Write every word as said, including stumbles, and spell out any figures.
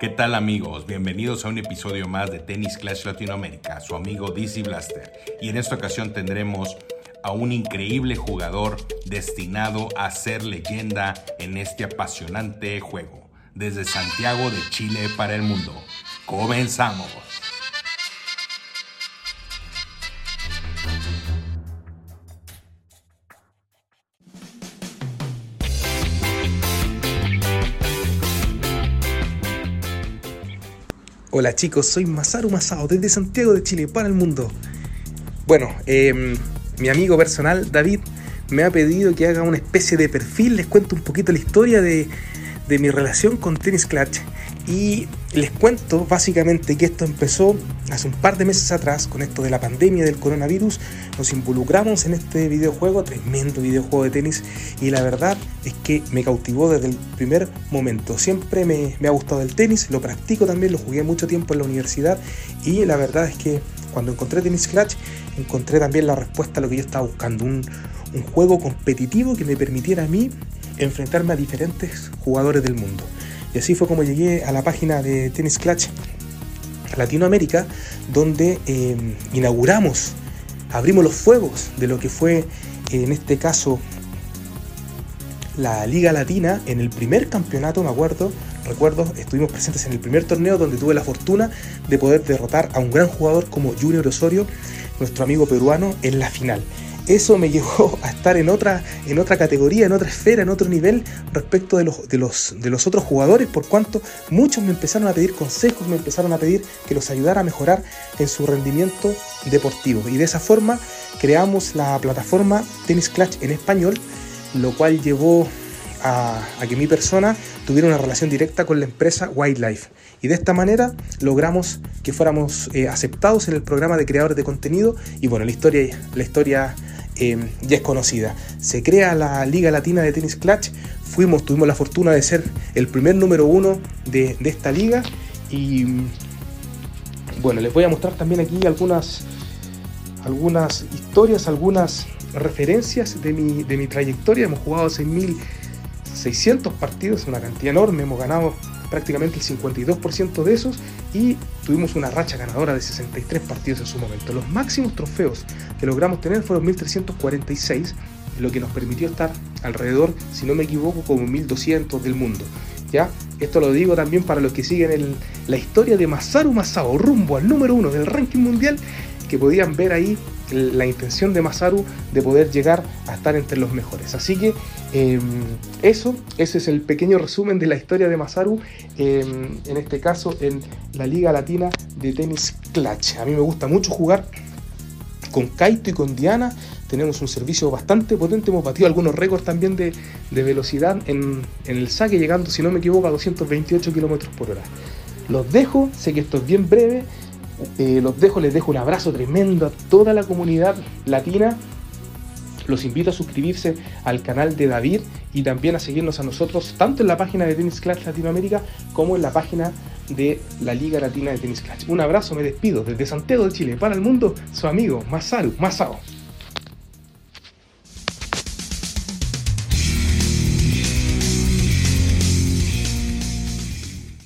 ¿Qué tal amigos? Bienvenidos a un episodio más de Tennis Clash Latinoamérica, su amigo Dizzy Blaster. Y en esta ocasión tendremos a un increíble jugador destinado a ser leyenda en este apasionante juego. Desde Santiago de Chile para el mundo. ¡Comenzamos! Hola chicos, soy Masaru Masao desde Santiago de Chile para el mundo. Bueno, eh, mi amigo personal David me ha pedido que haga una especie de perfil. Les cuento un poquito la historia de, de mi relación con Tennis Clutch. Y les cuento básicamente que esto empezó hace un par de meses atrás con esto de la pandemia del coronavirus. Nos involucramos en este videojuego, tremendo videojuego de tenis. Y la verdad es que me cautivó desde el primer momento. Siempre me, me ha gustado el tenis, lo practico también, lo jugué mucho tiempo en la universidad. Y la verdad es que cuando encontré Tennis Clash, encontré también la respuesta a lo que yo estaba buscando. Un, un juego competitivo que me permitiera a mí enfrentarme a diferentes jugadores del mundo. Y así fue como llegué a la página de Tennis Clash Latinoamérica, donde eh, inauguramos, abrimos los fuegos de lo que fue, en este caso, la Liga Latina. En el primer campeonato, me acuerdo, recuerdo, estuvimos presentes en el primer torneo, donde tuve la fortuna de poder derrotar a un gran jugador como Junior Osorio, nuestro amigo peruano, en la final. Eso me llevó a estar en otra, en otra categoría, en otra esfera, en otro nivel respecto de los, de, los, de los otros jugadores, por cuanto muchos me empezaron a pedir consejos, me empezaron a pedir que los ayudara a mejorar en su rendimiento deportivo. Y de esa forma creamos la plataforma Tennis Clash en español, lo cual llevó a, a que mi persona tuviera una relación directa con la empresa Wildlife. Y de esta manera logramos que fuéramos eh, aceptados en el programa de creadores de contenido. Y bueno, la historia, la historia eh, ya es conocida. Se crea la Liga Latina de Tenis Clutch. Fuimos, tuvimos la fortuna de ser el primer número uno de, de esta liga. Y bueno, les voy a mostrar también aquí algunas, algunas historias, algunas referencias de mi, de mi trayectoria. Hemos jugado seis mil seiscientos partidos, una cantidad enorme. Hemos ganado prácticamente el cincuenta y dos por ciento de esos, y tuvimos una racha ganadora de sesenta y tres partidos en su momento. Los máximos trofeos que logramos tener fueron mil trescientos cuarenta y seis, lo que nos permitió estar alrededor, si no me equivoco, como mil doscientos del mundo. ¿Ya? Esto lo digo también para los que siguen el, la historia de Masaru Masao, rumbo al número uno del ranking mundial, que podían ver ahí la intención de Masaru de poder llegar a estar entre los mejores. Así que eh, eso, ese es el pequeño resumen de la historia de Masaru, eh, en este caso en la Liga Latina de Tenis Clutch. A mí me gusta mucho jugar con Kaito y con Diana, tenemos un servicio bastante potente, hemos batido algunos récords también de, de velocidad en, en el saque, llegando, si no me equivoco, a doscientos veintiocho kilómetros por hora. Los dejo, sé que esto es bien breve. Eh, los dejo, les dejo un abrazo tremendo a toda la comunidad latina. Los invito a suscribirse al canal de David y también a seguirnos a nosotros, tanto en la página de Tennis Clash Latinoamérica como en la página de la Liga Latina de Tenis Clutch. Un abrazo, me despido desde Santiago de Chile para el mundo, su amigo Masaru Masao.